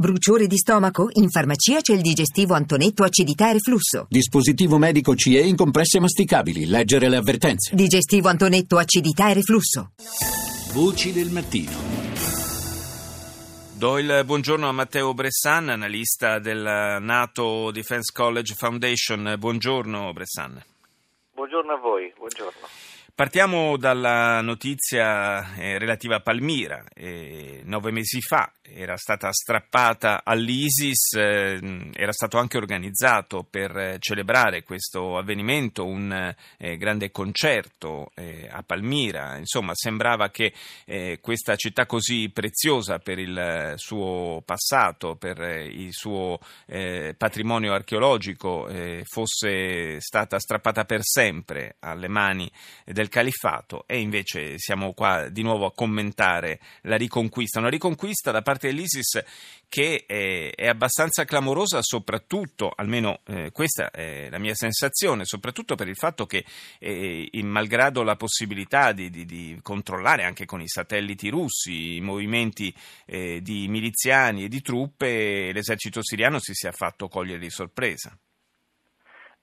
Bruciore di stomaco? In farmacia c'è il digestivo Antonetto acidità e reflusso. Dispositivo medico CE in compresse masticabili. Leggere le avvertenze. Digestivo Antonetto acidità e reflusso. Voci del mattino. Do il buongiorno a Matteo Bressan, analista della NATO Defense College Foundation. Buongiorno Bressan. Buongiorno a voi, buongiorno. Partiamo dalla notizia relativa a Palmira. 9 mesi fa era stata strappata all'ISIS, era stato anche organizzato per celebrare questo avvenimento un grande concerto a Palmira. Insomma, sembrava che questa città così preziosa per il suo passato, per il suo patrimonio archeologico, fosse stata strappata per sempre alle mani del califfato, e invece siamo qua di nuovo a commentare la riconquista, una riconquista da parte dell'ISIS che è abbastanza clamorosa, soprattutto, almeno questa è la mia sensazione, soprattutto per il fatto che malgrado la possibilità di controllare anche con i satelliti russi i movimenti di miliziani e di truppe, l'esercito siriano si sia fatto cogliere di sorpresa.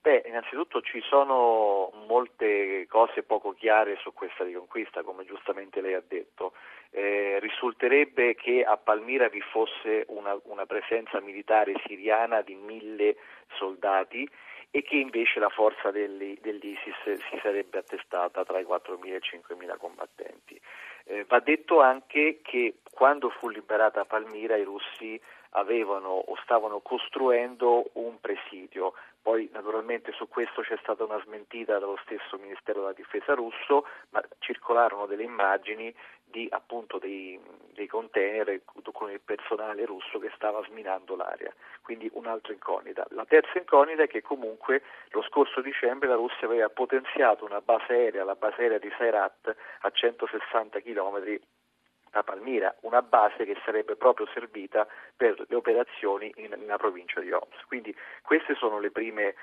Beh, innanzitutto ci sono molte cose poco chiare su questa riconquista, come giustamente lei ha detto. Risulterebbe che a Palmira vi fosse una presenza militare siriana di 1.000 soldati e che invece la forza dell'ISIS si sarebbe attestata tra i 4.000 e i 5.000 combattenti. Va detto anche che quando fu liberata Palmira i russi avevano o stavano costruendo un presidio. Poi naturalmente su questo c'è stata una smentita dallo stesso Ministero della Difesa russo, ma circolarono delle immagini di appunto dei container con il personale russo che stava sminando l'area, quindi un'altra incognita. La terza incognita è che comunque lo scorso dicembre la Russia aveva potenziato una base aerea, la base aerea di Sairat, a 160 km da Palmira, una base che sarebbe proprio servita per le operazioni nella provincia di Homs. Quindi queste sono le prime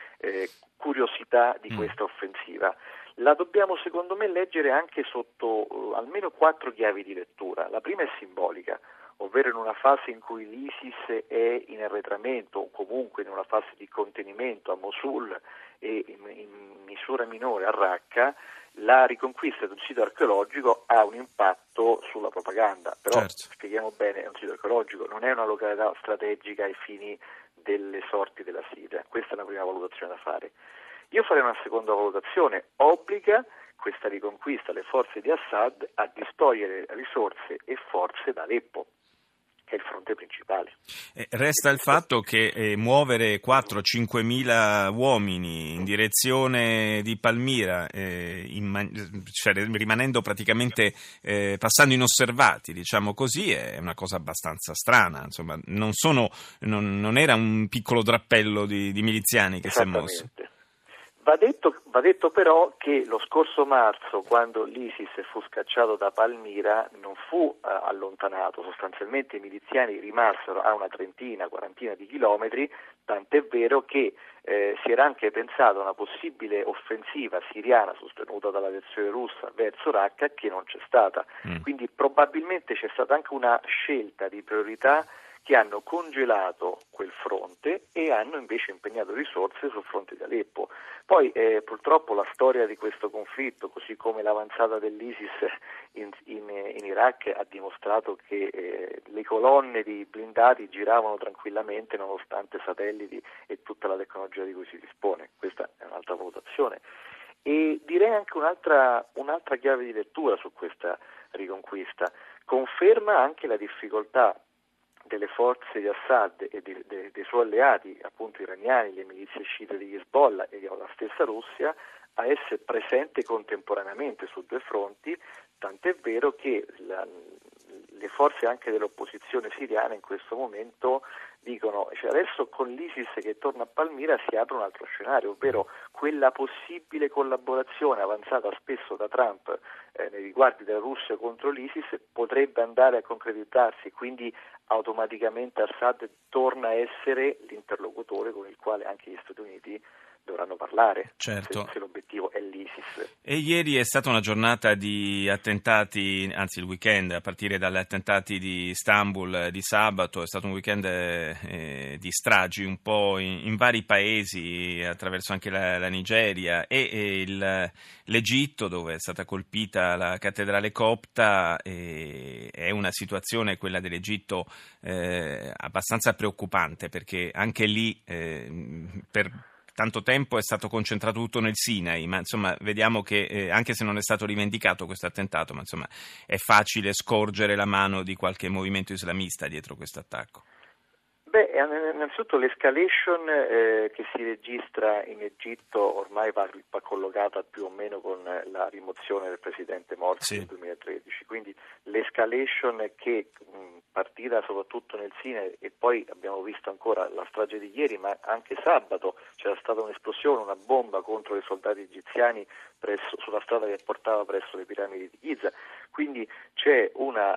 curiosità di questa offensiva. La dobbiamo secondo me leggere anche sotto almeno 4 chiavi di lettura. La prima è simbolica, ovvero in una fase in cui l'ISIS è in arretramento o comunque in una fase di contenimento a Mosul e in misura minore a Raqqa, la riconquista di un sito archeologico ha un impatto sulla propaganda, però certo. Spieghiamo bene, è un sito archeologico, non è una località strategica ai fini delle sorti della Siria. Questa è la prima valutazione da fare. Io farei una seconda valutazione, obbliga questa riconquista le forze di Assad a distogliere risorse e forze da Aleppo, che è il fronte principale. Resta il fatto che muovere 4-5 mila uomini in direzione di Palmira, rimanendo praticamente passando inosservati, diciamo così, è una cosa abbastanza strana. Insomma, non era un piccolo drappello di miliziani che si è mosso. Va detto però che lo scorso marzo, quando l'ISIS fu scacciato da Palmira, non fu allontanato, sostanzialmente i miliziani rimasero a una trentina, quarantina di chilometri, tant'è vero che si era anche pensato a una possibile offensiva siriana sostenuta dalla versione russa verso Raqqa, che non c'è stata, quindi probabilmente c'è stata anche una scelta di priorità che hanno congelato quel fronte e hanno invece impegnato risorse sul fronte di Aleppo. Poi purtroppo la storia di questo conflitto, così come l'avanzata dell'ISIS in Iraq, ha dimostrato che le colonne di blindati giravano tranquillamente nonostante satelliti e tutta la tecnologia di cui si dispone. Questa è un'altra valutazione. E direi anche un'altra chiave di lettura su questa riconquista. Conferma anche la difficoltà delle forze di Assad e dei suoi alleati, appunto iraniani, le milizie sciite di Hezbollah e la stessa Russia, a essere presente contemporaneamente su 2 fronti, tant'è vero che le forze anche dell'opposizione siriana in questo momento dicono, cioè adesso con l'ISIS che torna a Palmira si apre un altro scenario, ovvero quella possibile collaborazione avanzata spesso da Trump nei riguardi della Russia contro l'ISIS potrebbe andare a concretizzarsi, quindi automaticamente Assad torna a essere l'interlocutore con il quale anche gli Stati Uniti dovranno parlare, certo, se l'obiettivo è l'ISIS. E ieri è stata una giornata di attentati, anzi il weekend, a partire dagli attentati di Istanbul di sabato, è stato un weekend di stragi un po' in vari paesi, attraverso anche la Nigeria e l'Egitto, dove è stata colpita la cattedrale copta. È una situazione, quella dell'Egitto, abbastanza preoccupante, perché anche lì per tanto tempo è stato concentrato tutto nel Sinai, ma insomma vediamo che anche se non è stato rivendicato questo attentato, ma insomma è facile scorgere la mano di qualche movimento islamista dietro questo attacco. Beh, innanzitutto l'escalation che si registra in Egitto ormai va collocata più o meno con la rimozione del presidente Morsi, sì, nel 2013, quindi l'escalation che partita soprattutto nel Sinai, e poi abbiamo visto ancora la strage di ieri, ma anche sabato c'era stata un'esplosione, una bomba contro i soldati egiziani sulla strada che portava presso le piramidi di Giza, quindi c'è una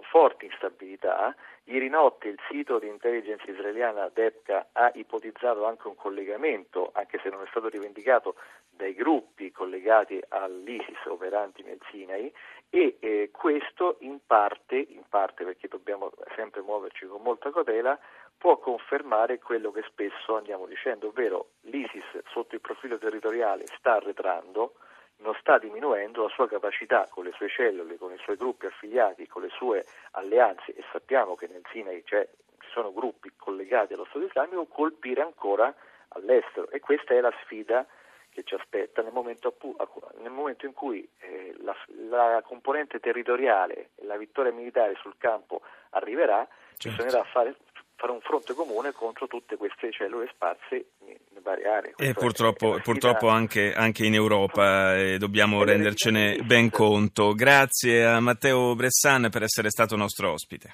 forte instabilità. Ieri notte il sito di intelligence israeliana DEPCA ha ipotizzato anche un collegamento, anche se non è stato rivendicato, dai gruppi collegati all'ISIS operanti nel Sinai, e questo in parte, perché dobbiamo sempre muoverci con molta cautela, può confermare quello che spesso andiamo dicendo, ovvero l'ISIS sotto il profilo territoriale sta arretrando, non sta diminuendo la sua capacità con le sue cellule, con i suoi gruppi affiliati, con le sue alleanze, e sappiamo che nel Sinai ci sono gruppi collegati allo Stato Islamico, colpire ancora all'estero, e questa è la sfida che ci aspetta nel momento in cui la componente territoriale e la vittoria militare sul campo arriverà, certo, bisognerà fare un fronte comune contro tutte queste cellule sparse in varie aree. E purtroppo anche in Europa dobbiamo rendercene ben conto. Grazie a Matteo Bressan per essere stato nostro ospite.